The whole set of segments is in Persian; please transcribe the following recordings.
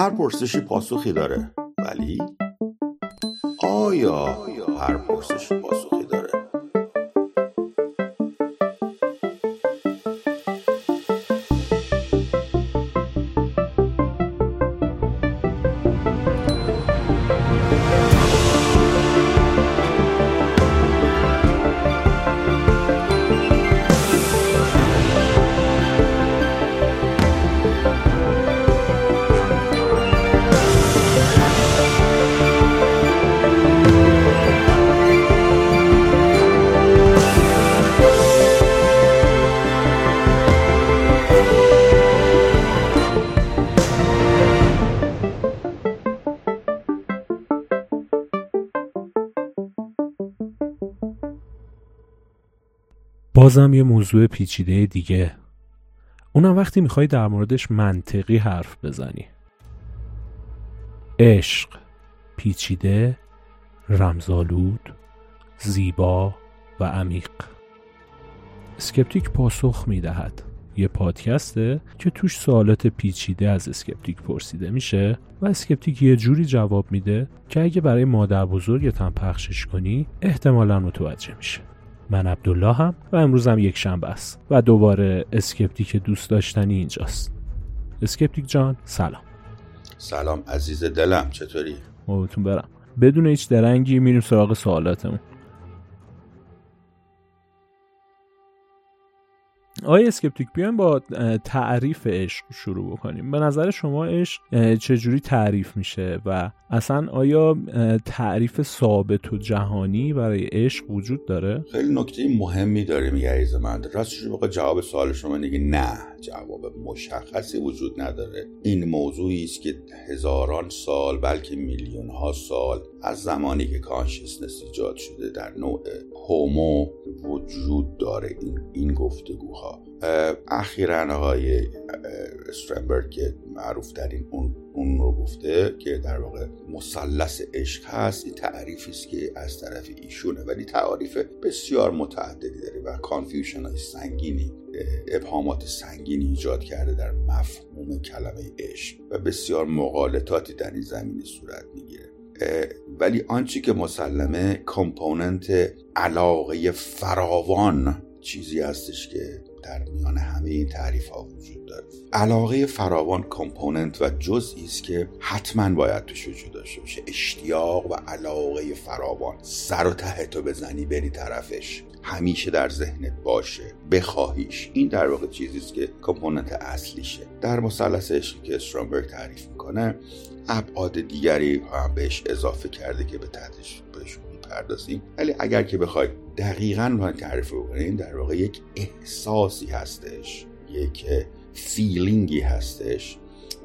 هر پرسشی پاسخی داره، ولی آیا هر پرسشی پاسخی داره؟ بازم یه موضوع پیچیده دیگه، اونم وقتی میخوای در موردش منطقی حرف بزنی. عشق پیچیده، رمزآلود، زیبا و عمیق. اسکپتیک پاسخ میدهد یه پادکسته که توش سوالات پیچیده از اسکپتیک پرسیده میشه و اسکپتیک یه جوری جواب میده که اگه برای مادر بزرگتم پخشش کنی احتمالاً متوجه میشه. من عبدالله هم و امروزم یک شنبه است و دوباره اسکپتیک دوست داشتنی اینجاست. اسکپتیک جان سلام. سلام عزیز دلم، چطوری؟ قربونتون برم. بدون هیچ درنگی میریم سراغ سوالاتمون. آیا اسکپتیک بیان با تعریف عشق شروع بکنیم. به نظر شما عشق چجوری تعریف میشه و اصلا آیا تعریف ثابت و جهانی برای عشق وجود داره؟ خیلی نکته مهمی داره میگه عزیز من. راستش بخوای جواب سوال شما نگی نه، جواب مشخصی وجود نداره. این موضوعی است که هزاران سال بلکه میلیون ها سال از زمانی که کانشسنس ایجاد شده در نوع هومو وجود داره این گفتگوها. اخیراً آقای استرنبرگ که معروف ترین اون رو گفته که در واقع مثلث عشق هست. این تعریفی است که از طرف ایشونه، ولی تعاریف بسیار متعددی داره و کانفیوژن‌های سنگینی، ابهامات سنگینی ایجاد کرده در مفهوم کلمه عشق و بسیار مغالطاتی در این زمینه صورت میگیره. ولی آنچه که مسلمه کامپوننت علاقه فراوان چیزی هستش که در میان همه این تعریف ها وجود داره. علاقه فراوان کامپوننت و جزئی است که حتما باید توش وجود داشته باشه. اشتیاق و علاقه فراوان، سر و ته تو بزنی بری طرفش، همیشه در ذهنت باشه، بخواهیش. این در واقع چیزی است که کامپوننت اصلیشه در مثلث عشقی که استرنبرگ تعریف میکنه. ابعاد دیگری هم بهش اضافه کرده که به تحتش بهش میپردازیم، ولی اگر که بخوای دقیقاً رو تعریف بکنیم، در واقع یک احساسی هستش، یک فیلینگی هستش.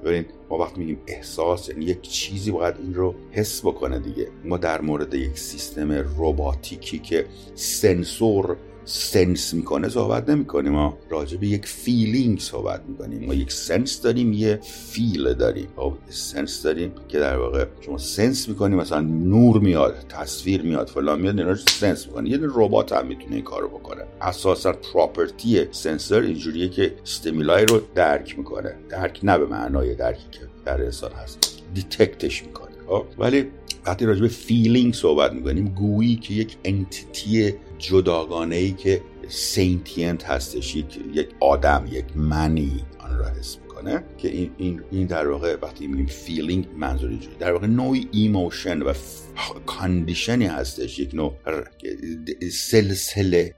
ببین ما وقت میگیم احساس، یعنی یک چیزی باید این رو حس بکنه دیگه. ما در مورد یک سیستم رباتیکی که سنسور سنس میکنه صحبت نمیکنیم، ما راجع به یک فیلینگ صحبت میکنیم. ما یک سنس داریم، یه فیل داریم. سنس داریم که در واقع شما سنس میکنی، مثلا نور میاد، تصویر میاد، فلان میاد، اینا رو سنس میکنی. یه ربات هم میتونه این کارو بکنه. اساسا پراپرتی سنسور اینجوریه که استیمولای رو درک میکنه. درک نه به معنای درکی که در انسان هست، دیتکتش میکنه. ولی وقتی راجع به فیلینگ صحبت میکنیم، گویی که یک انتیتی جداگانه‌ای که سینتینت هستش، یک آدم، یک منی آن را حس میکنه که این در واقع وقتی میگیم فیلینگ منظور اینجوری در واقع نوع ایموشن و کاندیشنی هستش، یک نوع سلسله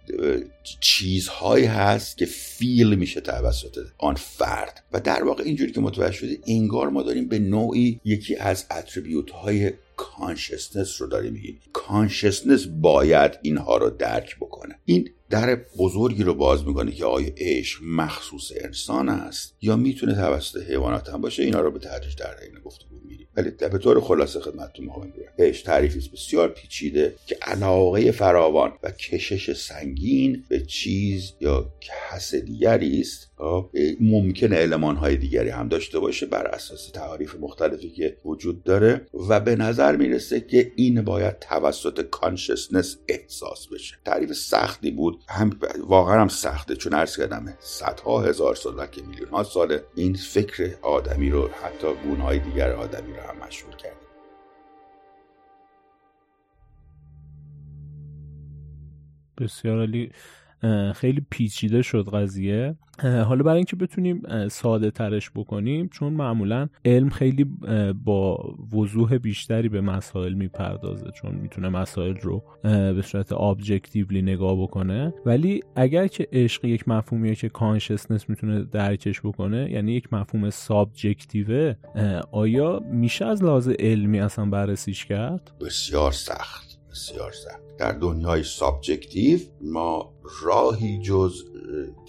چیزهایی هست که فیل میشه توسط آن فرد. و در واقع اینجوری که متوجه شده، انگار ما داریم به نوعی یکی از اتریبیوت های کانشسنس رو داریم میگیم. کانشسنس باید اینها رو درک بکنه. این در بزرگی رو باز میکنه که آیا عشق مخصوص انسان است یا میتونه توسط حیوانات هم باشه. اینا رو به تدریج در این گفتگو میریم. ولی به طور خلاصه خدمتتون میخوام بگم هیچ تعریفی است بسیار پیچیده که علاقه فراوان و کشش سنگین به چیز یا کس دیگری است. ممکنه المان‌های دیگری هم داشته باشه بر اساس تعاریف مختلفی که وجود داره و به نظر میرسه که این باید توسط کانشسنس احساس بشه. تعریف سختی بود، هم واقعا هم سخته، چون عرض کردم صدها هزار سال بلکه میلیون‌ها سال این فکر آدمی رو حتی گونه‌های دیگر آدمی رو هم مشهور کرده. بسیار عالی، خیلی پیچیده شد قضیه. حالا برای اینکه بتونیم ساده ترش بکنیم، چون معمولا علم خیلی با وضوح بیشتری به مسائل میپردازه، چون میتونه مسائل رو به صورت ابجکتیولی نگاه بکنه، ولی اگر که عشق یک مفهومیه که کانشسنس میتونه درکش بکنه، یعنی یک مفهوم سابجکتیوه، آیا میشه از لحاظ علمی اصلا بررسیش کرد؟ بسیار سخت. در دنیای سابجکتیو ما راهی جز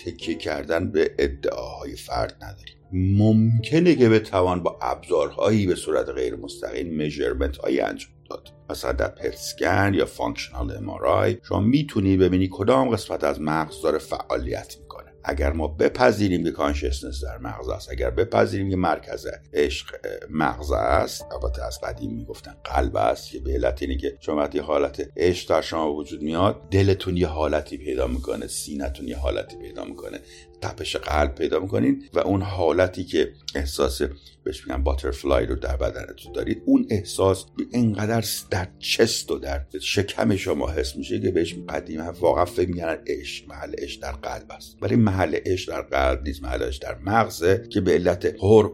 تکیه کردن به ادعاهای فرد نداریم. ممکنه که بتوان با ابزارهایی به صورت غیر مستقیم میجرمنت هایی انجام داد. مثلا در پتسکن یا فانکشنال امارای شما میتونی ببینی کدام قسمت از مغز داره فعالیت میکنه. اگر ما بپذیریم که کانشسنس در مغز است، اگر بپذیریم که مرکز عشق مغز است، البته از قدیم میگفتن قلب است که به علت اینه که شما وقتی حالت عشق در شما وجود میاد، دلتون یه حالتی پیدا میکنه، سینه‌تون یه حالتی پیدا میکنه، تپش قلب پیدا میکنین و اون حالتی که احساس بهش میگن باترفلای رو در بدنتون دارید، اون احساس اینقدر در چست و در شکم شما حس میشه که بهش قدیما واقعا فکر میکنن عشق، محل عشق در قلب است، ولی محل عشق در قلب نیست، محل عشق در مغزه که به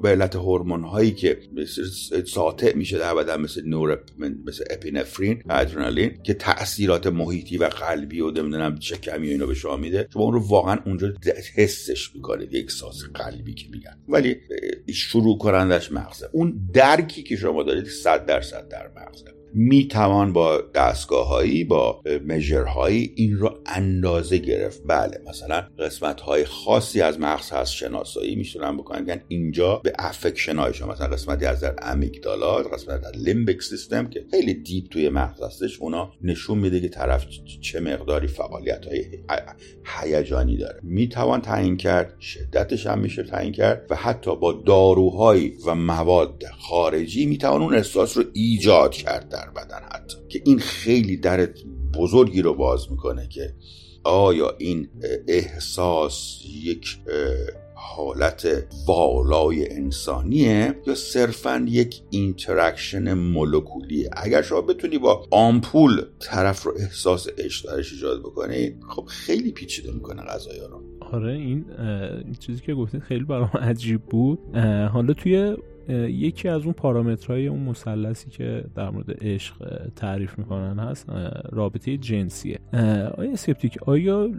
علت هورمون هایی که ساطع میشه در بدن، مثل اپینفرین، آدرنالین، که تاثیرات محیطی و قلبی و نمیدونم شکمی و اینا به شما میده، شما اون رو واقعا اونجا حسش میکنه، یک احساس قلبی که میگن، ولی شروع کنندش مغزه. اون درکی که شما دارید 100% در مغزه. میتوان با دستگاه‌هایی، با میجرهایی این رو اندازه گرفت. بله، مثلا قسمت‌های خاصی از مغز هست شناسایی می‌شدن بکنن، یعنی اینجا به افکشن های شما، مثلا قسمتی از در امیگدالا، قسمتی از لیمبیک سیستم که خیلی دیپ توی مغز هستش، اونا نشون میده که طرف چه مقداری فعالیت‌های هیجانی داره. میتوان تعیین کرد، شدتش هم میشه تعیین کرد و حتی با داروهای و مواد خارجی میتوان اون احساس رو ایجاد کرد در بدن، حتی که این خیلی در بزرگی رو باز میکنه که آیا این احساس یک حالت والای انسانیه یا صرفاً یک اینتراکشن مولکولیه. اگر شما بتونی با آمپول طرف رو احساس اشتارش ایجاد بکنی، خب خیلی پیچیده میکنه قضایی رو. آره، این چیزی که گفتید خیلی برام عجیب بود. حالا توی یکی از اون پارامترهای اون مثلثی که در مورد عشق تعریف میکنن هست رابطه جنسیه. آیا اسکپتیک، آیا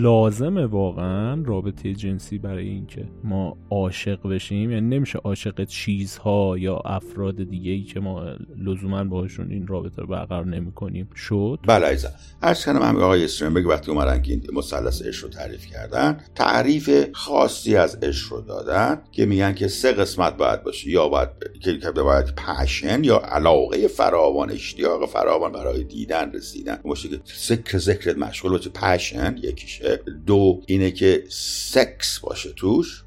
لازمه واقعا رابطه جنسی برای این که ما عاشق بشیم؟ یعنی نمیشه عاشق چیزها یا افراد دیگه‌ای که ما لزوما باهاشون این رابطه رو برقرار نمیکنیم شد؟ بله عزیزم، عرض کردم هم آقای استرنبرگ وقتی اومدن که این مثلث عشق رو تعریف کردن، تعریف خاصی از عشق رو دادن که میگن که سه قسمت باید باشه، یا باید پشن یا علاقه فراوان، اشتیاق فراوان برای دیدن، رسیدن باشه که ذکرت مشغول باشه، پشن یکیشه. دو اینه که سکس باشه توش،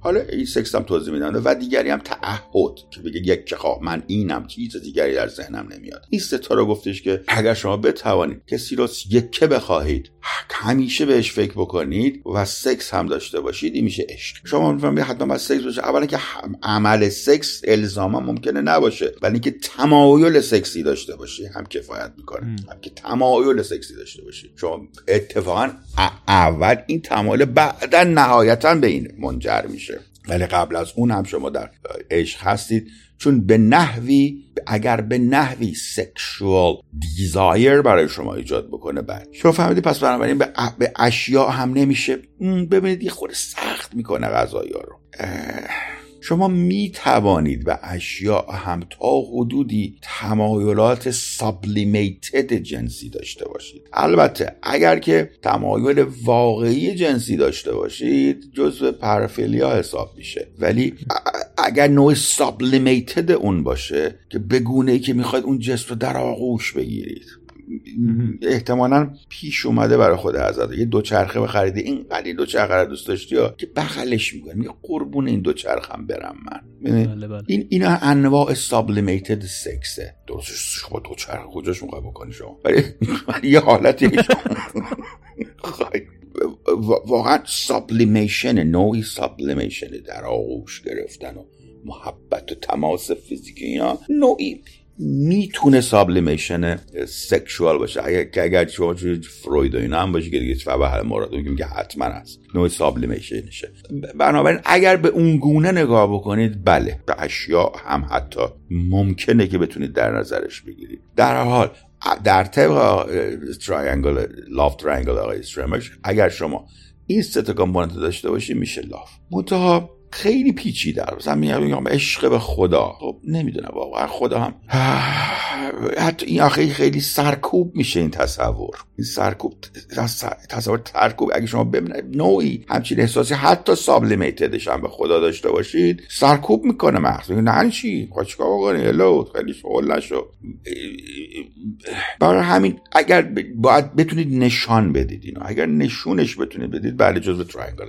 حالا این سکس هم توضیح میدم، و دیگری هم تعهد که بگه یک که خواه من اینم، چیز دیگری در ذهنم نمیاد. این ستا رو گفتش که اگر شما بتوانید کسی رو یکه بخواهید، همیشه بهش فکر بکنید و سکس هم داشته باشید، این میشه عشق. شما میفهمید حتما باید سکس باشه. اولا که عمل سکس الزاما ممکنه نباشه، ولی اینکه تمایل سکسی داشته باشی هم کفایت میکنه. هم که تمایل سکسی داشته باشی، چون اتفاقا اول این تمایل بعدن نهایتا به این منجر میشه، ولی قبل از اون هم شما در عشق هستید، چون اگر به نحوی سکشوال دیزایر برای شما ایجاد بکنه، بعد شما فهمیدی پس بنابراین به اشیاء هم نمیشه. ببینید یه خورده سخت میکنه قضایی ها رو. شما می توانید به اشیاء هم تا حدودی تمایلات سابلیمیتد جنسی داشته باشید. البته اگر که تمایل واقعی جنسی داشته باشید جزو پارافیلیا حساب میشه، ولی اگر نوع سابلیمیتد اون باشه که بگونه ای که میخواید اون جسم رو در آغوش بگیرید، احتمالاً پیش اومده برای خود حضرت یه دوچرخه بخریده، این قلیل دوچرخه رو دوست داشتی یا که بغلش میکنه میگه قربون این دوچرخم برم من. بله بله. این انواع سابلیمیتد سکسه. درستش شما دوچرخه کجاش میخوای بکنی شما؟ ولی یه حالتی واقعا سابلیمیشن، نوعی سابلیمیشن در آغوش گرفتن و محبت و تماس فیزیکی، اینا نوعی میتونه سابلیمیشن سکشوال باشه که اگر شما فروید و اینا هم باشه که دیگه چه به هر مراد میگیم که حتما هست نوع سابلیمیشنشه. بنابراین اگر به اون گونه نگاه بکنید بله به اشیاء هم حتی ممکنه که بتونید در نظرش بگیرید. در حال در طبق ترایانگل لاف ترایانگل آقای استرنبرگ اگر شما این سه تا کامپوننت داشته باشید میشه لاف. منتها خیلی پیچیده است. من میگم عشق به خدا، خب نمیدونم واقعا خدا هم حتی این آخه خیلی سرکوب میشه این تصور، این سرکوب تصور سرکوب اگه شما ببینید نوعی همچین احساسی حتی سابلیمیتدش هم به خدا داشته باشید سرکوب میکنه مغز. نه چی چیکار بکنه الا خیلی شغل نشو. برای همین اگر باید بتونید نشان بدید اینو، اگر نشونش بتونید بدید بله جزو ترایانگل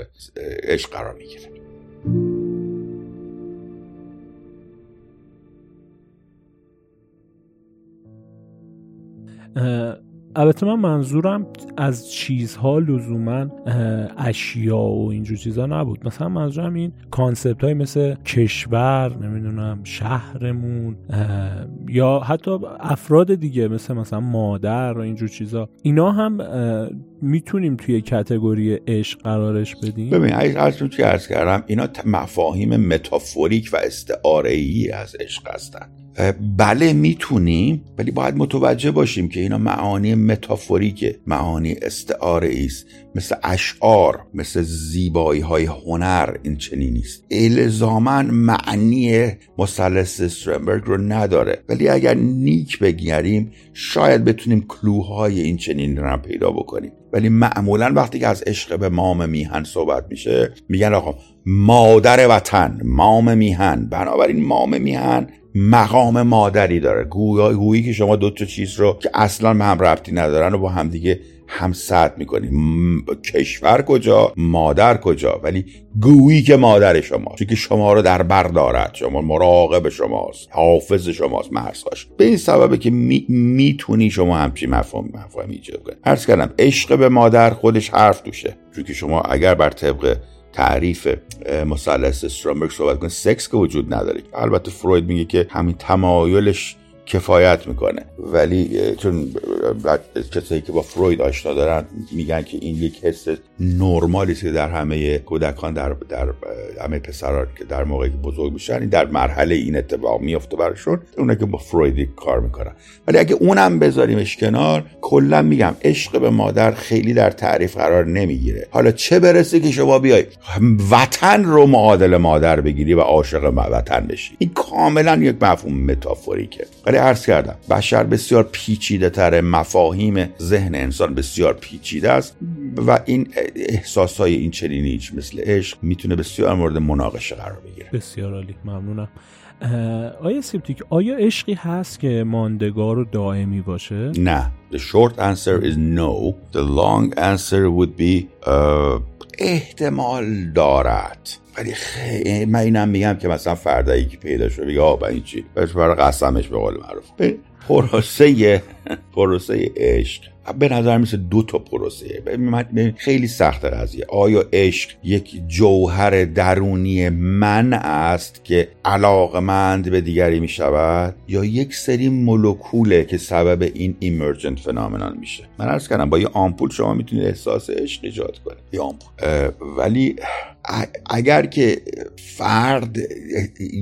عشق قرار میگیره. البته من منظورم از چیزها لزوما اشیا و اینجور چیزها نبود، مثلا منظورم این کانسپت های مثل کشور، نمیدونم شهرمون، یا حتی افراد دیگه مثلا مادر و اینجور چیزها، اینا هم میتونیم توی کاتگوری عشق قرارش بدیم؟ ببین عرضتون چی عرض کردم، اینا مفاهیم متافوریک و استعاره‌ای از عشق هستن. بله میتونیم، ولی باید متوجه باشیم که اینا معانی متافوریکه، معانی استعاره‌ای است، مثل اشعار، مثل زیبایی‌های هنر این چنین نیست. الزاماً معنی مثلث استرنبرگ رو نداره، ولی اگر نیک بگیریم شاید بتونیم کلوهای این چنین رو پیدا بکنیم. ولی معمولا وقتی که از عشق به مام میهن صحبت میشه میگن آقا مادر وطن، مام میهن، بنابراین مام میهن مقام مادری داره، گویی که شما دو تا چیز رو که اصلا به هم ربطی ندارن و با هم دیگه همسد میکنید. کشور کجا، مادر کجا، ولی گویی که مادر شما، چون که شما رو در بر دارد، شما مراقب شماست، حافظ شماست، مرساش. به این سببه که میتونی شما همچین مفهوم ایجاد کنید. عرض کردم عشق به مادر خودش حرف دوشه، چون که شما اگر بر طبق تعریف مثلث استرنبرگ صحبت کنید سکس که وجود نداره. البته فروید میگه که همین تمایلش کفایت میکنه، ولی چون کسایی که با فروید آشنا دارن میگن که این یک حس نرمالی است که در همه کودکان در همه پسران که در موقعی که بزرگ میشن این در مرحله این اتفاق میفته براشون، اونا که با فروید کار میکنن. ولی اگه اونم بذاریمش کنار، کلا میگم عشق به مادر خیلی در تعریف قرار نمیگیره. حالا چه برسه که شما بیای وطن رو معادل مادر بگیری و عاشق وطن بشی، این کاملا یک مفهوم متافوریکه. عرض کردم بشر بسیار پیچیده تره، مفاهیم ذهن انسان بسیار پیچیده است و این احساس های این چنینی مثل عشق میتونه بسیار مورد مناقشه قرار بگیره. بسیار عالی، ممنونم. آیا سکپتیک، آیا عشقی هست که ماندگار و دائمی باشه؟ نه. The short answer is no. The long answer would be احتمال دارد. ولی من اینم میگم که مثلا فردایی که پیدا شد بگه آبا این چی برای قسمش به قول معروف پروسه عشق به نظر مثل دو تا پروسه. خیلی سخته قضیه. آیا عشق یک جوهر درونی من است که علاقمند به دیگری می شود، یا یک سری مولکوله که سبب این ایمرجنت فنومنان میشه؟ من عرض کردم با یه آمپول شما میتونید احساس عشق ایجاد کنید، یه آمپول. ولی اگر که فرد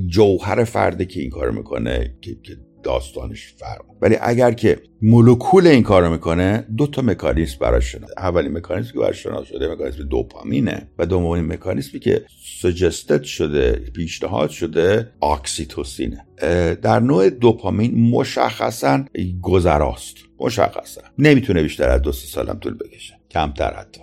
جوهر فرده که این کار میکنه که داستانش فرق، ولی اگر که مولکول این کارو میکنه دو تا مکانیزم براش شناخته. اولین مکانیزمی که براش شناخته شده مکانیزم دوپامینه و دومین مکانیزمی که سجستد شده، پیشنهاد شده، اکسیتوسینه. در نوع دوپامین مشخصاً گذراست، مشخصاً نمیتونه بیشتر از 2 سال هم طول بکشه، کمتر حتی.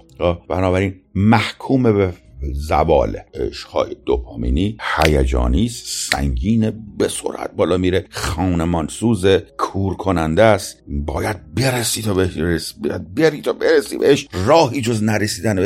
بنابراین محکوم به زوال عشق‌های دوپامینی هیجانی است، سنگین، به سرعت بالا میره، خانمانسوز، کور کننده است. باید برسی تا بهش، بهش راهی جز نرسیدن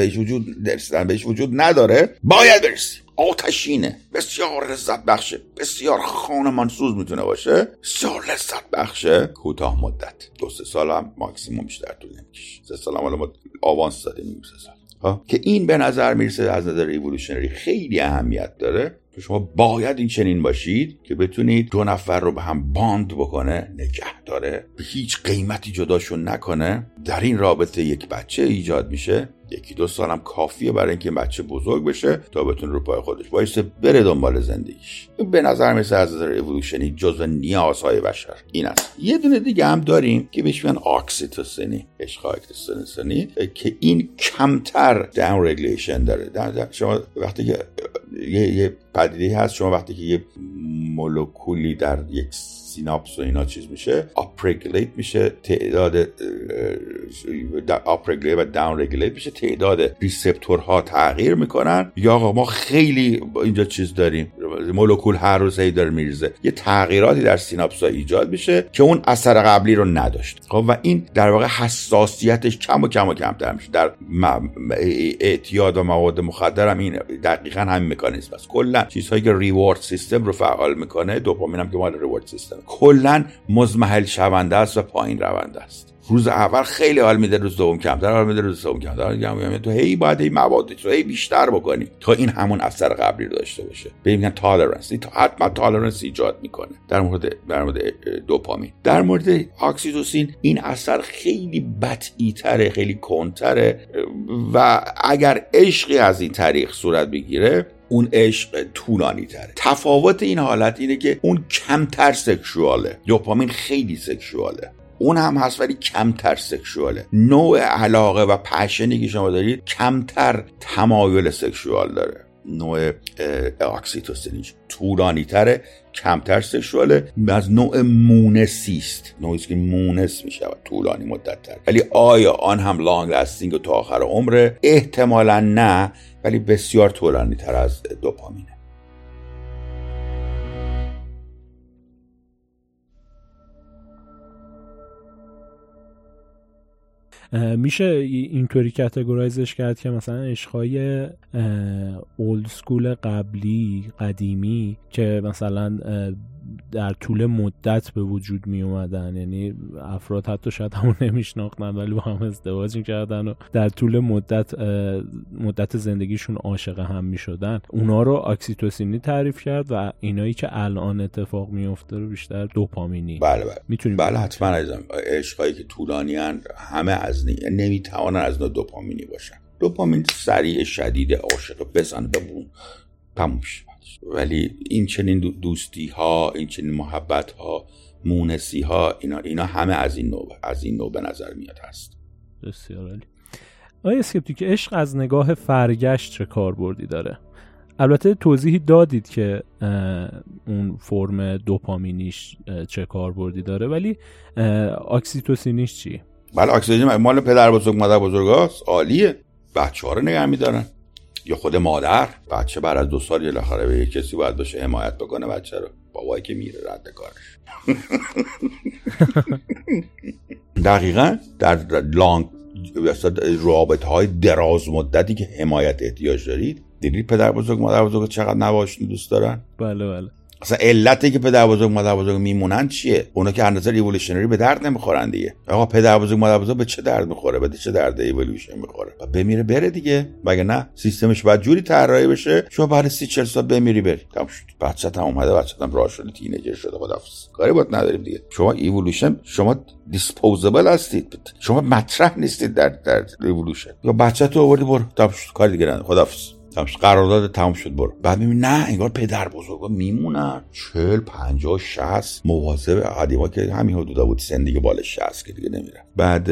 بهش وجود نداره. باید برسی. آتشینه، بسیار لذت بخشه، بسیار خانمانسوز میتونه باشه، بسیار لذت بخشه. کوتاه مدت 2-3 سال هم ماکسیموم بیشتر طول نمیکشه. 3 سال هم الان آوانس داده میگیم 3 سال که این به نظر میرسه از نظر ایولوشنری خیلی اهمیت داره. شما باید این چنین باشید که بتونید 2 نفر رو به هم باند بکنه، نگه داره، به هیچ قیمتی جداشون نکنه. در این رابطه یک بچه ایجاد میشه، 1-2 سالم کافیه برای اینکه بچه بزرگ بشه تا بتونه رو پای خودش وایسه، بره دنبال زندگیش. به نظر میسه از نظر اِوولوشنی جزء نیازهای بشر این است. یه دونه دیگه هم داریم که بهش میگن آکسیتوسینی، عشق آکسیتوسینی، که این کمتر داون رگولیشن داره. شما وقتی که یه پدیده هست، شما وقتی که یه مولکولی در یک سیناپس و اینا چیز میشه، آپرگلیت میشه، تعداد آپرگلیت و داون رگلیت میشه، تعداد ریسپتورها تغییر میکنن. یا آقا ما خیلی اینجا چیز داریم، مولکول هر روز هی داره میریزه، یه تغییراتی در سیناپس‌ها ایجاد میشه که اون اثر قبلی رو نداشت. خب و این در واقع حساسیتش کم و کمتر میشه. در اعتیاد و مواد مخدر هم این دقیقاً همین مکانیزم است. کلا چیزهایی که ریوارد سیستم رو فعال میکنه، دوپامین هم که مال ریوارد سیستم، کلا مزمحل شونده است و پایین رونده است. روز اول خیلی حال میده، روز دوم کمتر حال میده، روز سوم کمتر. تو هی باید این مواد تو هی بیشتر بکنی تا این همون اثر قبلی رو داشته باشه. ببین میگن تالرنس، این حتما تالرنس ایجاد میکنه در مورد دوپامین. در مورد اکسیتوسین این اثر خیلی بطی‌تره، خیلی کندتره و اگر عشقی از این طریق صورت بگیره، اون عشق طولانی تره. تفاوت این حالت اینه که اون کمتر سکشواله. دوپامین خیلی سکشواله، اون هم هست ولی کمتر سکشواله. نوع علاقه و پشنی که شما دارید کمتر تمایل سکشوال داره. نوع اکسیتوسینش طولانی تره، کمتر سکشواله، از نوع مونسی است، نوعی که مونس میشه، طولانی مدت تر. ولی آیا آن هم لانگ لاستینگ تا آخر عمره؟ احتمالاً نه، ولی بسیار طولانی تر از دوپامینه. میشه اینطوری کاتگورایزش کرد که مثلا عشق‌های اولد اسکول قبلی قدیمی که مثلا در طول مدت به وجود می اومدن، یعنی افراد حتی شاید همون نمیشناختن ولی با هم ازدواج میکردن و در طول مدت زندگیشون عاشق هم میشدن، اونا رو اکسیتوسینی تعریف کرد و اینایی که الان اتفاق میفته رو بیشتر دوپامینی. بله میتونیم، بله حتما عزیزم، عشقایی که طولانی اند همه از نمیتوانن از دوپامینی باشن. دوپامین سریع شدید عاشق بزن بمون تموم شد. ولی این چنین دوستی ها، این چنین محبت ها، مونسی ها، اینا همه از این نوع به نظر میاد هست. بسیار عالی. آیا اسکپتیک عشق از نگاه فرگشت چه کاربردی داره؟ البته توضیحی دادید که اون فرم دوپامینیش چه کاربردی داره، ولی اکسیتوسینیش چی؟ بله اکسیتوسین مال پدر بزرگ مادر بزرگاست، عالیه، بچه‌ها رو نگه می‌دارن یا خود مادر. بچه بعد از 2 سال یه لاخره به کسی باید باشه حمایت بکنه بچه رو. بابایی که میره رد کارش. دقیقا در لانگ رابطه های دراز مدتی که حمایت احتیاج دارید، دیدید پدر بزرگ مادر بزرگ چقدر نواشتون دوست دارن؟ بله اصلا علتی که پدر بزرگ مادر بزرگ میمونن چیه؟ اونا که از نظر ایولوشنری به درد نمیخورن دیگه. آقا پدر بزرگ مادر بزرگ به چه درد میخوره؟ به چه درد ایولوشن میخوره؟ و بمیره بره دیگه. مگه نه سیستمش باید جوری طراحی بشه شما بعد از 30-40 سال بمیری بری. تمام شد. بچه‌ت هم اومده، بچه‌ت هم راه شده، تینیجر شده، خداحافظ. کاری باهات نداریم دیگه. شما ایولوشن، شما دیسپوزبل هستید. شما مطرح نیستید در ایولوشن. یا بچه‌ت آوردی برو، تمام شد، کاری دیگه نداره، خداحافظ. قرارداد تمام شد برو. بعد میبینی نه، انگار پدر بزرگا میمونن 40-50-60، مواظب قدیما که همین حدودا بود، سن دیگه بالای 60 که دیگه نمیره. بعد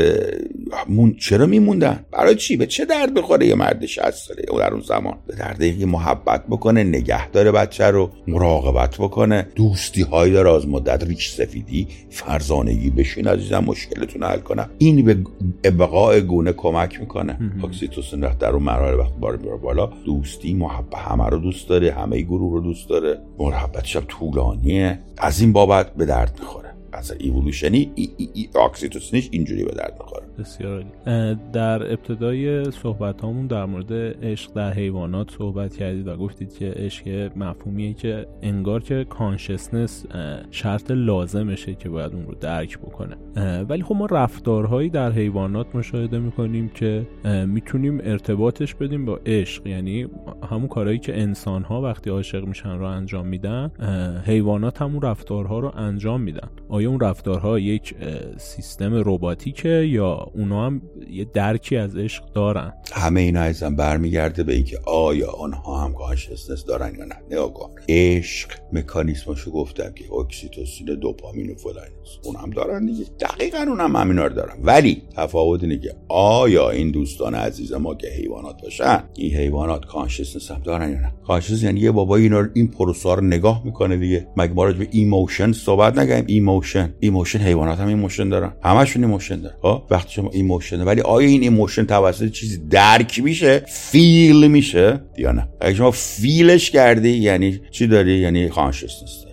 چرا میموندن؟ برای چی؟ به چه درد بخوره یه مرد 60 ساله اون در اون زمان؟ به درد اینکه محبت بکنه، نگه داره بچه رو، مراقبت بکنه، دوستی هایی داره از مدت، ریش سفیدی، فرزانگی. بشین عزیزم مشکلتون رو حل کنه. این به ابقاء گونه کمک میکنه. اکسیتوسین در اون مراحل وقت بار میره بالا، دوستی، محبت، همه رو دوست داره، همه گروه رو دوست داره، محبتش هم طولانیه. از این بابت به درد میخوره. از ایولوشنی اکسیتوسینش اینجوری به درد میخوره. بسیار عالی. در ابتدای صحبتامون در مورد عشق در حیوانات صحبت کردید و گفتید که عشق مفهومیه که انگار که کانشسنس شرط لازمشه که باید اون رو درک بکنه، ولی خب ما رفتارهایی در حیوانات مشاهده میکنیم که میتونیم ارتباطش بدیم با عشق. یعنی همون کارهایی که انسانها وقتی عاشق میشن رو انجام میدن، حیوانات همون رفتارها رو انجام میدن. آیا اون رفتارها یک سیستم رباتیکه یا اونا هم یه درکی از عشق دارن؟ همه اینا ازم برمیگرده به اینکه آیا آنها هم کانشسنس دارن یا نه. نگاه کن، عشق مکانیزمشو گفتم که اکسیتوسین، دوپامین و فلان اون هم دارن دیگه. دقیقاً اون هم همینا رو دارن، ولی تفاوت اینه که آیا این دوستان عزیز ما که حیوانات باشن، این حیوانات کانشسنس هم دارن یا نه. کانشسنس یعنی یه بابای اینا این پروسا رو نگاه میکنه دیگه. مگه ما راجع به ایموشن صحبت نگیم؟ ایموشن حیوانات هم ایموشن دارن، همشون ایموشن دارن. ها وقتی شما ایموشن، ولی آیا این ایموشن توسط چیزی درک میشه، فیل میشه یا نه؟ اگه شما فیلش کردی یعنی چی داری؟ یعنی کانشسنس داری.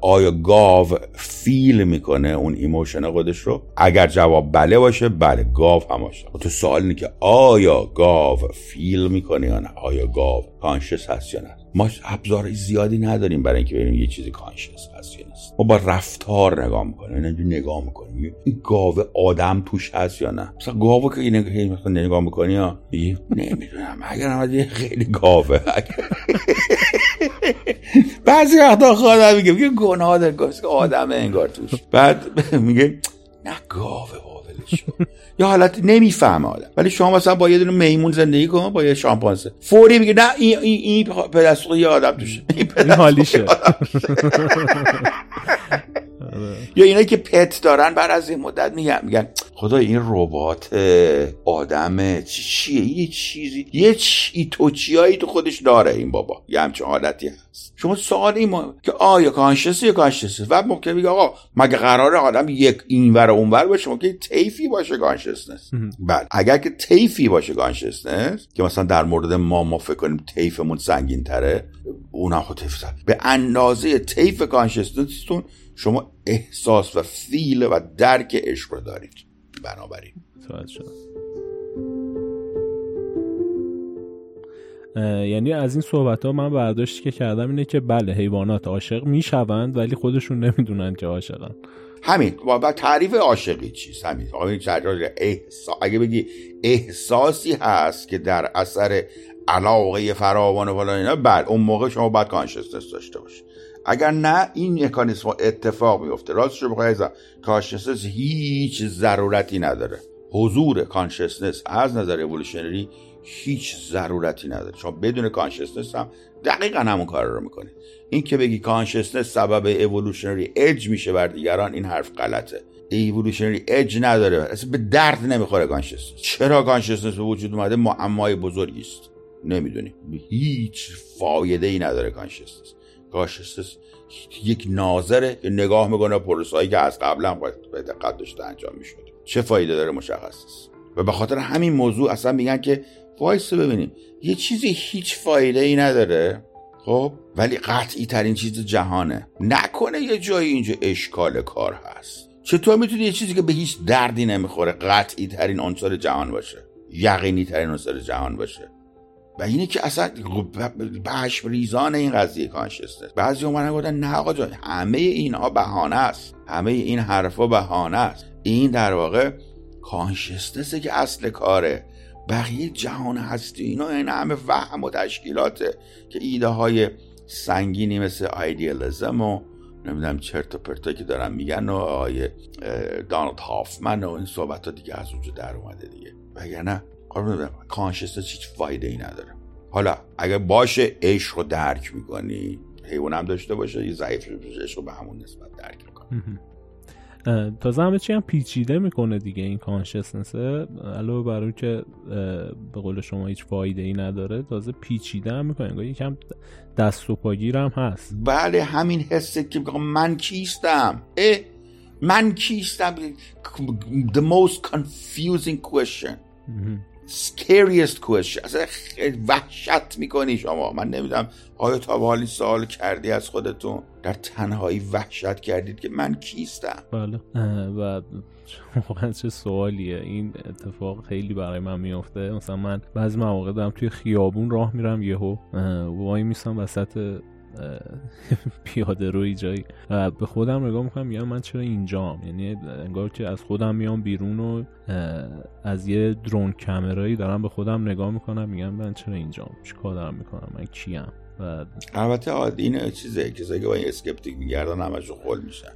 آیا گاو فیل میکنه اون ایموشن خودش رو؟ اگر جواب بله باشه، بله گاو هماشه. تو سوال اینه که آیا گاو فیل میکنه یا نه؟ آیا گاو کانشس هست یا نه؟ ما ابزارهای زیادی نداریم برای اینکه ببینیم یه چیزی کانشس هست یا نیست. ما با رفتار نگاه میکنیم، اینجوری نگاه میکنیم این گاوه آدم توش هست یا نه. مثلا گاوه که اینو نگاه میکنی یا نمیدونم، اگر هم خیلی گاوه. بعضی وقتا خدا میگه گناه داره، گفت آدمه انگار توش، بعد میگه نه گاوه یا حالت نمیفهمه آدم. ولی شما مثلا با یه دونه میمون زندگی کن، با یه شامپانزه، فوری میگه نه این پدستوی آدم توشه، این حالیشه. یا اینایی که پت دارن بعد از این مدت میگن خدای این ربات آدمه، چیه یه چیزی، یه ایتوچیایی تو خودش داره این بابا، یه همچین حالتی هست. شما سوال این که آیا کانشسه یا کانشسه، و ممکن میگه آقا مگه قراره آدم یک اینور و اونور باشه؟ ممکن طیفی باشه کانشسنس. بله اگر که طیفی باشه کانشسنس، که مثلا در مورد ما فکر کنیم طیفمون سنگین‌تره، اونم خود طیف به اندازه طیف کانشسنستون شما احساس و فیل و درک عشق رو دارید. بنابراین یعنی از این صحبت ها من برداشتی که کردم اینه که بله حیوانات عاشق میشوند ولی خودشون نمیدونن که عاشقن. همین با تعریف عاشقی چیست، همین اگه بگی احساسی هست که در اثر علاقه فراوان و فلان اینا، بله اون موقع شما باید کانشسنس داشته باشید. اگر نه این مکانیزم اتفاق میفته. راستشو بخوای کانشسنس هیچ ضرورتی نداره. حضور کانشسنس از نظر اِوولوشنری هیچ ضرورتی نداره. شما بدون کانشسنس هم دقیقاً همون کار رو میکنید. این که بگی کانشسنس سبب اِوولوشنری اج میشه بر دیگران، این حرف غلطه. اِوولوشنری اج نداره، اصلا به درد نمیخوره کانشسنس. چرا کانشسنس به وجود اومده معمای بزرگی است، نمیدونی. هیچ فایده ای نداره کانشسنس. کانشسنس یک ناظره که نگاه میکنه پروسه‌ای که از قبل هم به دقت داشته انجام میشد، چه فایده داره مشخص است. و به خاطر همین موضوع اصلا میگن که وایسه ببینیم یه چیزی هیچ فایده ای نداره، خب ولی قطعی ترین چیز جهانه، نکنه یه جایی اینجا اشکال کار هست. چطور میتونی یه چیزی که به هیچ دردی نمیخوره قطعی ترین عنصر جهان باشه، یقینی ترین عنصر جهان باشه؟ و اینه که اصلا بهش ریزان این قضیه کانشسنس. بعضی اومدن گفتن نه آقا جان، همه اینها بهانه است، همه این حرفا بهانه است. این در واقع کانشسنسه که اصل کاره، بقیه جهان هستی اینا این همه وهم و تشکیلاته که ایده های سنگینی مثل ایدئالیسم و نمیدونم چرت و پرتایی که دارن میگن و آیه دانالد هافمن و این صحبت ها دیگه از اونجا در اومده دیگه. وگرنه کانشسنس هیچ فایده ای نداره. حالا اگه باشه عشق رو درک میکنی، حیوان هم داشته باشه، یه ضعیف عشق رو به همون نسبت درک میکنه. تازه همه چی هم پیچیده میکنه دیگه این کانشسنسه، علاوه بر اون که به قول شما هیچ فایده ای نداره، تازه پیچیده هم میکنه، انگار یکم دست و پاگیر هم هست. بله همین حسه که من کیستم، من کیستم، the most confusing question scariest question. اصلا وحشت میکنی شما، من نمیدونم آیا تا به حال این سوال کردی از خودتون، در تنهایی وحشت کردید که من کیستم؟ بله و واقعا چه سوالیه. این اتفاق خیلی برای من میفته، مثلا من بعضی مواقع دارم توی خیابون راه میرم، یهو وای میستم وسط پیاده روی جایی، به خودم نگاه میکنم میگم من چرا اینجام، یعنی انگار که از خودم میام بیرون و از یه درون کامرایی دارم به خودم نگاه میکنم میگم من چرا اینجام، چیکار دارم میکنم، من کیم. البته عادی این چیزه، کسایی که با این اسکپتیک میگردن همشون خول میشن.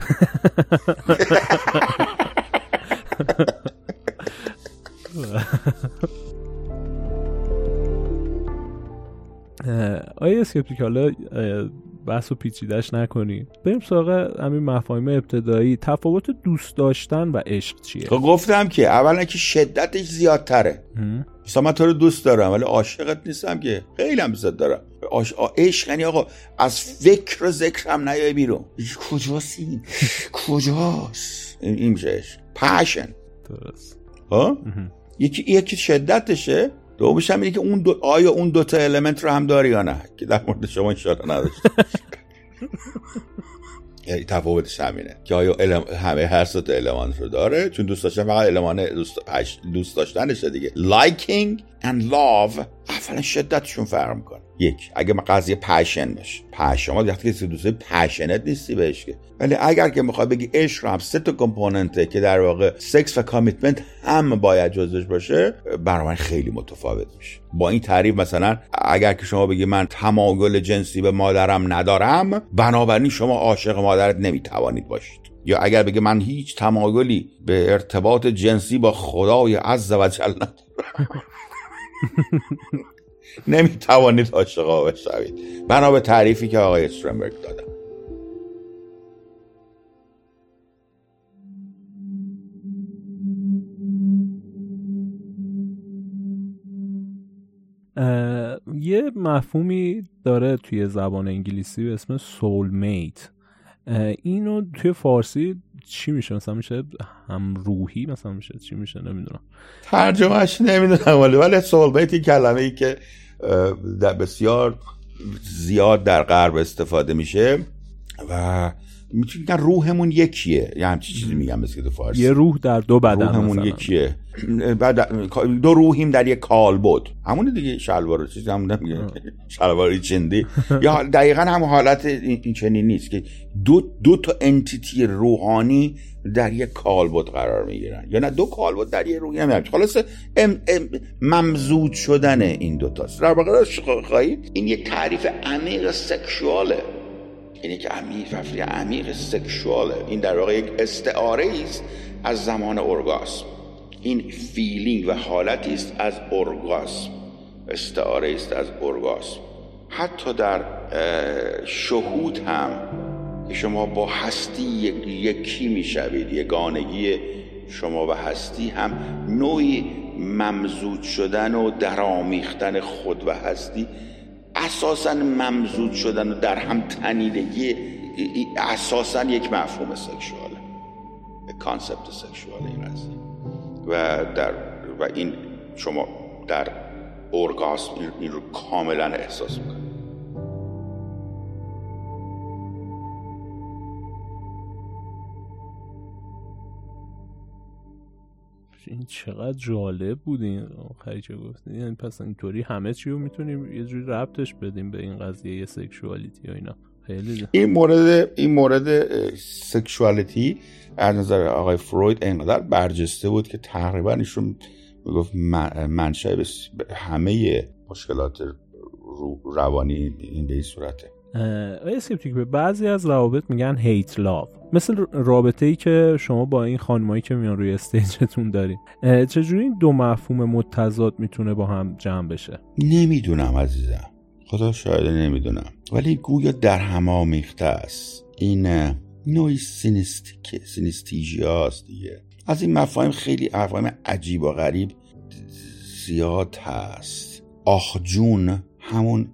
آیا اسکپتیک، حالا بحث و پیچیدش نکنیم، بریم سراغ همین مفاهیم ابتدایی. تفاوت دوست داشتن و عشق چیه؟ خب گفتم که اولا که شدتش زیادتره، مثلا من تو رو دوست دارم ولی عاشقت نیستم که، خیلی هم دوست دارم. عشق یعنی آقا از فکر و ذکرم نیای بیرون، کجاست این، کجاست این میشه عشق، پشن درست ها. یکی شدتشه، دومش هم اینه که اون دو آیا اون دوتا المنت رو هم داری یا نه، که در مورد شما انشاءالله نداشته. یعنی تفاوتش همینه که آیا همه هر سه تا المنت رو داره، چون دوست داشتن فقط المانه دوست داشتنش دیگه، liking and love اصلا شدتشون فرق میکنه. یک اگه ما قضیه پشن باشه، پشن ما وقتی که دوست پشنت نیستی بهش که، ولی اگر که میخوای بگی عشق رو هم سه تا کامپوننته که در واقع سکس و کامیتمنت هم باید جزوش باشه، برام خیلی متفاوت میشه. با این تعریف مثلا اگر که شما بگی من تمایل جنسی به مادرم ندارم، بنابراین شما عاشق مادرت نمیتوانید باشید. یا اگر بگه من هیچ تمایلی به ارتباط جنسی با خدای عزوجل ندارم، نمیتوانید عاشقا بشوید، بنا به تعریفی که آقای استرنبرگ دادن. یه مفهومی داره توی زبان انگلیسی به اسم سول میت، اینو توی فارسی چی میشه؟ مثلا میشه همروحی، مثلا میشه چی میشه نمیدونم، ترجمهش نمیدونم، ولی سول میت کلمه ای که بسیار زیاد در غرب استفاده میشه و میتونید روحمون یکیه، یه همچین چیزی میگم بس که تو فارسی، یه روح در دو بدن، روحمون یکیه، دو روحیم در یک کالبد، همون دیگه شلوار چیزی همون نمیگه شلوار چندی، یا دقیقاً هم حالت این چنین نیست که دو تا انتیتی روحانی در یک کالبد قرار میگیرن، یا نه دو کالبد در یک روحی، هم خلاص ممزوج شدن این دو تاست. در واقع خواهید این یک تعریف عمیق سکشواله، اینی که عمیق سکشواله، این در واقع یک استعاره است از زمان اورگاسم، این فیلینگ و حالتی است از اورگاسم، استعاره است از اورگاسم. حتی در شهود هم که شما با هستی یکی میشوید، یگانگی شما و هستی هم نوعی ممزوج شدن و درامیختن خود و هستی، اساساً ممزوج شدن و در هم تنیدگی، اساساً یک مفهوم سکشواله، کانسپت سکشواله این هست و این شما در اورگاسم این رو کاملاً احساس میکنید. این چقدر جالب بود این آخری که گفتین، یعنی پس اینطوری همه چی رو میتونیم یه جوری ربطش بدیم به این قضیه سکشوالیتی و اینا. خیلی این مورد سکشوالیتی از نظر آقای فروید اینقدر برجسته بود که تقریبا ایشون میگفت منشأ همه مشکلات روانی این به این صورته. اسکپتیک به بعضی از روابط میگن هیت لاو، مثل رابطه‌ای که شما با این خانمایی که میان روی استیجتون دارین. چجوری این دو مفهوم متضاد میتونه با هم جمع بشه؟ نمیدونم عزیزم، خدا شاهد نمیدونم، ولی گویا در هم آمیخته است. این نوعی سینستیکه، سینستیژیا است دیگه. از این مفاهیم خیلی مفاهیم عجیب و غریب زیاد هست. آخجون همون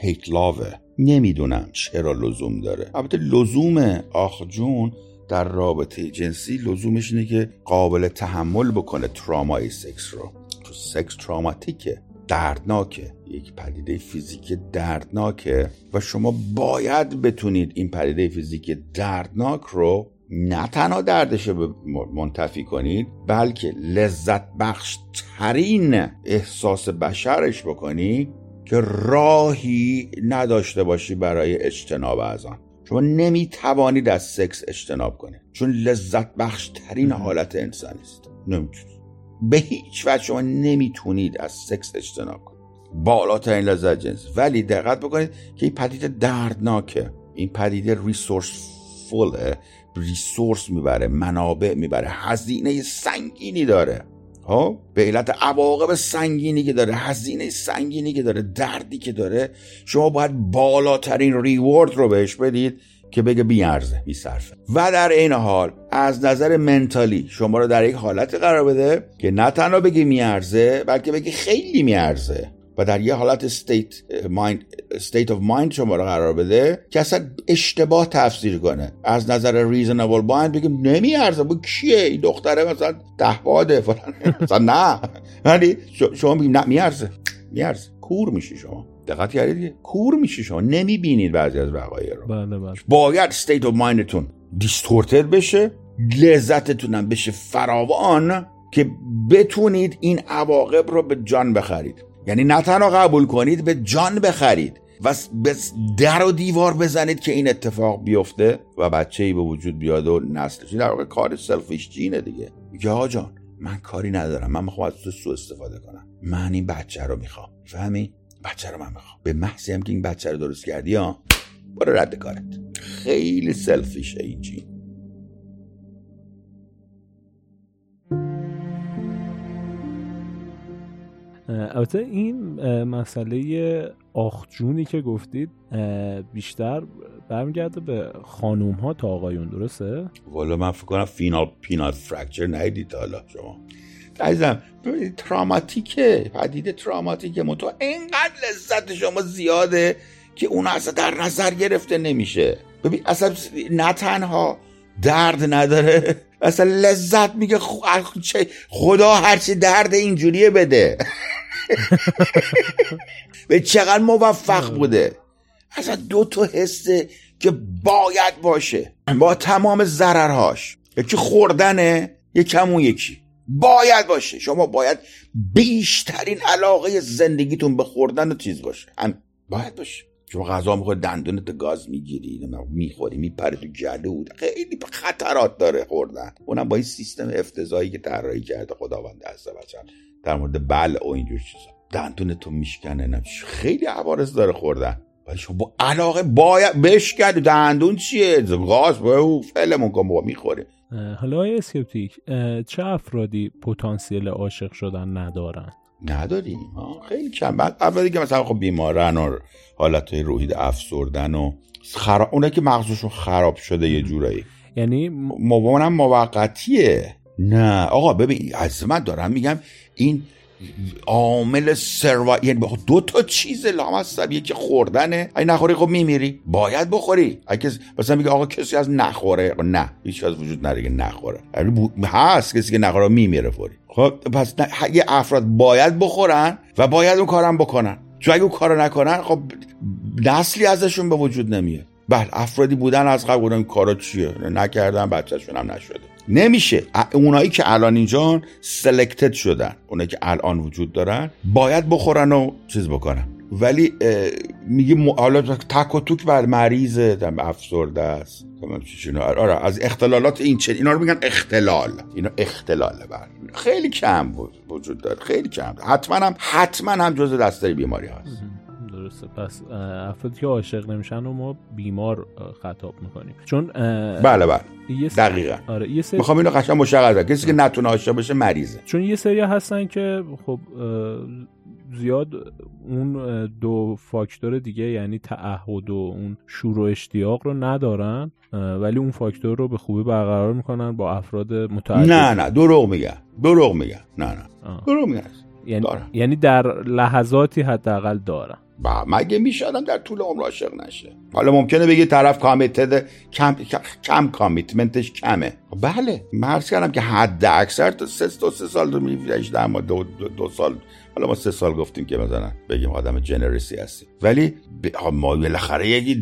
هیکلاوه، نمیدونم چرا لزوم داره. البته لزوم آخجون در رابطه جنسی لزومش اینه که قابل تحمل بکنه ترامای سکس رو. تو سکس تراماتیکه، دردناکه، یک پدیده فیزیکی دردناکه و شما باید بتونید این پدیده فیزیکی دردناک رو نه تنها دردش رو منتفی کنید، بلکه لذت بخش ترین احساس بشرش بکنید که راهی نداشته باشی برای اجتناب از آن. شما نمیتوانید از سکس اجتناب کنید چون لذت بخش ترین حالت انسانی است. نمیتونید به هیچ وجه، شما نمیتونید از سکس اجتناب کنید، بالاترین لذت جنسی. ولی دقت بکنید که این پدیده دردناکه، این پدیده ریسورسفوله، ریسورس میبره، منابع میبره، هزینه سنگینی داره ها، به علت عواقب سنگینی که داره، هزینه سنگینی که داره، دردی که داره. شما باید بالاترین ریوارد رو بهش بدید که بگه بیارزه، بی‌صرفه. و در این حال از نظر منتالی شما رو در یک حالت قرار بده که نه تنها بگی میارزه، بلکه بگی خیلی میارزه، و در یه حالت state of mind شما رو قرار بده که اصلا اشتباه تفسیر کنه. از نظر reasonable mind بگیم نمیارزه، با کیه این دختره، مثلا دهباده فلان، مثلا نه، یعنی شما بگیم نه میارزه، میارزه. کور میشی شما، دقت کردید؟ کور میشی شما، نمیبینید بعضی از وقایع رو. بله بله. باید state of mindتون distorted بشه، لذتتون هم بشه فراوان که بتونید این عواقب رو به جان بخرید. یعنی نه تنها قبول کنید، به جان بخرید و در و دیوار بزنید که این اتفاق بیفته و بچه‌ای به وجود بیاد و نسلش. در واقع کار سلفیش جینه دیگه. میگه آقا جان من کاری ندارم، من میخوام از تو سوء استفاده کنم، من این بچه رو میخوام، فهمی؟ بچه رو من میخوام، به محض اینکه این بچه رو درست کردی ها، برو رد کارت. خیلی سلفیشه این جین. البته این مسئله آخجونی که گفتید بیشتر برمیگرده به خانوم ها تا آقایون، درسته؟ والا من فکر کنم فینال پینال فرکچر ندیدید تا حالا شما. عزیزم تراماتیکه، پدیده تراماتیکه، منتها اینقدر لذت شما زیاده که اون اصلا در نظر گرفته نمیشه. ببین اصلا نه تنها درد نداره، اصلا لذت میگه خدا هرچی درد اینجوریه بده. به چقدر موفق بوده. اصلا دو تا حسه که باید باشه با تمام ضررهاش، یکی خوردنه، یکی باید باشه. شما باید بیشترین علاقه زندگیتون به خوردن و چیز باشه، باید باشه. شما غذا میخوری، دندونت گاز میگیری، میخوری، میپره تو گلو، خیلی خطرات داره خوردن. اونم با این سیستم افتضایی که طراحی کرده خداوند عزوجل در مورد بلع و اینجور چیزا، دندونتو میشکنه، خیلی عوارض داره خوردن. ولی شما با علاقه باید بشکنی. دندون چیه؟ گاز به فلمون کن بابا، میخوری. حالا اسکپتیک، چه افرادی پتانسیل عاشق شدن ندارن؟ نداریم، خیلی کم. بعد اولی که مثلا خب بیمارن و حالتهای روحی افسردن و اونه که مغزشون خراب شده یه جورایی، یعنی مبانم موقتیه. نه آقا ببین از من دارم میگم این عامل سروایو، یعنی دو تا چیز لامصب، یکی خوردنه، اگه نخوری خب میمیری، باید بخوری. اگه مثلا میگه آقا کسی از نخوره، نه هیچ کس وجود نداره که نخوره، هست کسی که نخوره میمیره فوری. خب پس یه افراد باید بخورن و باید اون کارم بکنن، چون اگه اون کارو نکنن خب نسلی ازشون به وجود نمیاد. بله افرادی بودن از قبل گفتن کارا چیه نکردن، بچه‌شون هم نشده، نمیشه. اونایی که الان اینجان سلکتد شدن، اونایی که الان وجود دارن باید بخورن و چیز بکنن. ولی میگه حالا تک و توک بر مریضه، افسرده است، آره از اختلالات این چه، اینا رو میگن اختلال، اینا اختلاله. بر خیلی کم وجود داره، خیلی کم. حتما هم جزء دسته‌ی بیماری هست. درسته. پس افرادی که عاشق نمیشن و ما بیمار خطاب میکنیم، چون بله دقیقاً. آره یه سری میخوام اینو قشنگ مشخص کنم، کسی که نتونه عاشق بشه مریضه، چون یه سری هستن که خب زیاد اون دو فاکتور دیگه یعنی تعهد و اون شور و اشتیاق رو ندارن، ولی اون فاکتور رو به خوبی برقرار میکنن با افراد متعهد. نه دروغ میگن نه. دروغ میگن یعنی در لحظاتی حداقل دارن. با مگه میشه آدم در طول عمر عاشق نشه؟ حالا ممکنه بگی طرف کامیتد، کم کامیتمنتش کمه. بله عرض کردم که حد اکثر تا 3 سال تو می‌بینیش، اما 2 سال، حالا ما 3 سال گفتیم که مثلا بگیم آدم جنرسی هستی، ولی ما بالاخره یه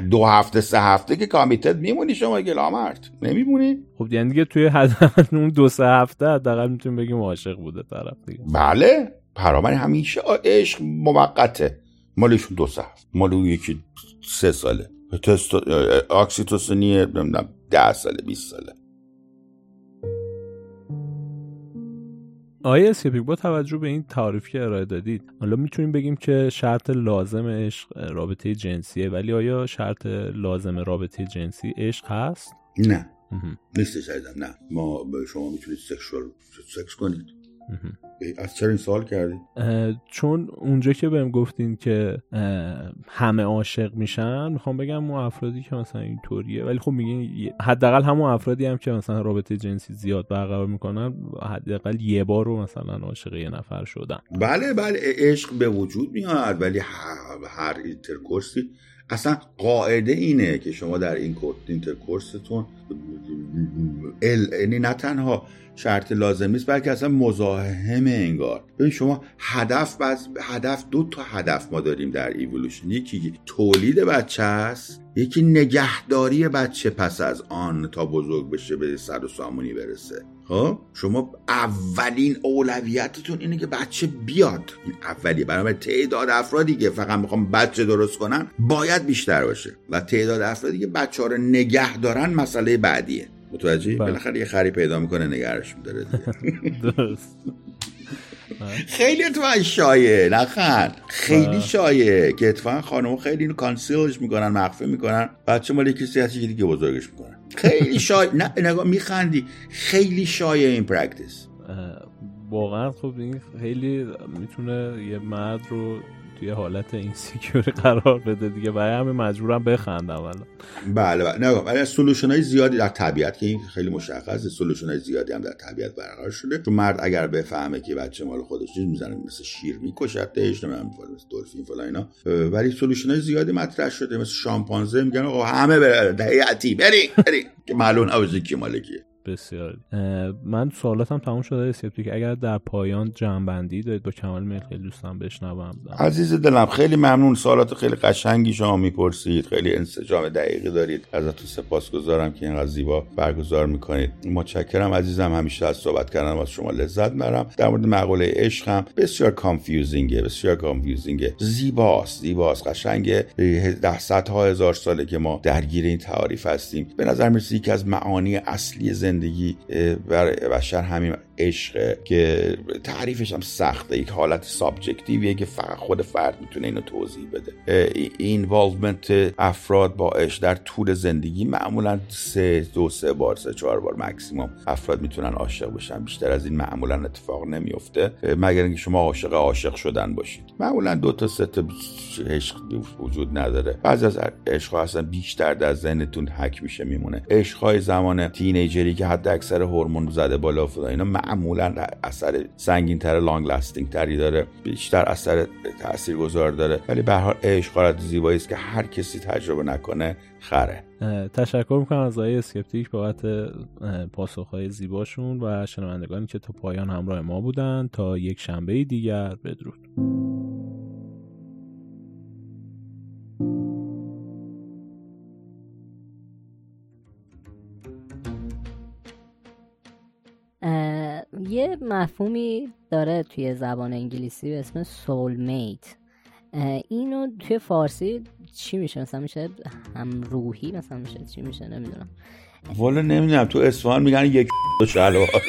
2 هفته 3 هفته که کامیتد میمونی شما گلامرد، نمیمونی؟ خب یعنی دیگه توی حد اون 2-3 هفته حداقل میتونیم بگیم عاشق بوده طرف دیگه. بله برامن همیشه عشق موقته، مالشون 2 ساعت، مال اون یکی 3 ساله، اکسیتوسینیه نمیدونم 10 ساله 20 ساله. آیا اسکپیک با توجه به این تعریف که ارائه دادید حالا میتونیم بگیم که شرط لازم عشق رابطه جنسیه، ولی آیا شرط لازم رابطه جنسی عشق هست؟ نه نیستش عزیزم، نه. ما شما میتونید سکس کنید. از چرا این سوال کردی؟ چون اونجا که بهم گفتین که همه عاشق میشن، میخوام بگم ما افرادی که مثلا اینطوریه، ولی خب میگین حداقل همون افرادی هم که مثلا رابطه جنسی زیاد برقرار میکنن حداقل یه بار رو مثلا عاشق یه نفر شدن. بله عشق به وجود میاد، ولی هر اینترکورسی اصلا قاعده اینه که شما در این اینترکورستون یعنی نه تنها شرط لازم نیست بلکه اصلا مزاحمه انگار. ببین شما هدف 2 تا هدف ما داریم در ایولوشن، یکی تولید بچه است، یکی نگهداری بچه پس از آن تا بزرگ بشه به سر و سامونی برسه. ها شما اولین اولویتتون اینه که بچه بیاد، این اولیه. برای تعداد افرادی که فقط میخوام بچه درست کنن باید بیشتر باشه و تعداد افرادی که بچه‌ها رو نگه دارن مسئله بعدیه. متوجهی؟ بالاخره یه خری پیدا میکنه نگرش می‌داره. درست. خیلی تو شایعه، نخند. خیلی شایعه که اتفاقا خانم‌ها خیلی اینو کانسلش میکنن، مخفی میکنن، بچه مال کسی هست دیگه بزرگش میکنن. خیلی شایعه. نه نگاه میخندی، خیلی شایعه این پرکتیس. واقعا خب این خیلی میتونه یه مرد رو توی حالت اینسیکیور قرار بده دیگه، برای همه مجبورم بخندم الان. بله نگاه، ولی سولوشن‌های زیادی در طبیعت که این خیلی مشخصه، سولوشن‌های زیادی هم در طبیعت برقرار شده. تو مرد اگر بفهمه که بچه مال خودش نیست میزنه مثل شیر میکشتش، نمیدونم دلفین فلان اینا، ولی سولوشن‌های زیادی مطرح شده مثل شامپانزه میگن آقا همه دهیاتی بریم که معلوم اوزی کی مالکیه. بسیار. من سوالاتم تموم شده اسکپتیک، اگر در پایان جمع‌بندی دارید با کمال میل خیلی دوستم بشنوم. عزیز دلم خیلی ممنون، سوالات خیلی قشنگی شما میپرسید، خیلی انسجام دقیقی دارید، ازتون سپاسگزارم که اینقدر زیبا برگزار میکنید. متشکرم عزیزم، همیشه از صحبت کردن با شما لذت میبرم. در مورد مقوله عشقم بسیار کانفیوزینگه، زیباست، قشنگه. ده صدها هزار ساله که ما درگیر این تعاریف هستیم. به نظر میرسه یکی از معانی اصلی زندگی برای بشر همین عشقه که تعریفش هم سخته، یک حالت سابجکتیویه که فقط خود فرد میتونه اینو توضیح بده. اینوالومنت افراد با عشق در طول زندگی معمولا 3 بار 4 بار ماکسیمم افراد میتونن عاشق بشن، بیشتر از این معمولا اتفاق نمیفته مگر اینکه شما عاشق شدن باشید. معمولا 2 تا 3 عشق وجود نداره. بعضی از عشق‌ها اصلا بیشتر در ذهنتون حک میشه میمونه. عشق‌های زمان تینیجری که حد اکثر هورمون زده بالا فدا اینا معمولا اثر سنگین‌تر، لانگ لاستینگ تری داره، بیشتر اثر تاثیرگذار داره، ولی به هر حال عشق حالت زیبایی است که هر کسی تجربه نکنه خره. تشکر میکنم از آقای اسکپتیک بابت پاسخهای زیباشون و شنوندگانی که تا پایان همراه ما بودن. تا یک شنبه دیگر بدرود. یه مفهومی داره توی زبان انگلیسی به اسم سول میت. اینو توی فارسی چی میشه؟ مثلا میشه همروحی، مثلا میشه چی میشه؟ نمیدونم والا، نمیدونم. تو اصفهان میگن یک شلوار.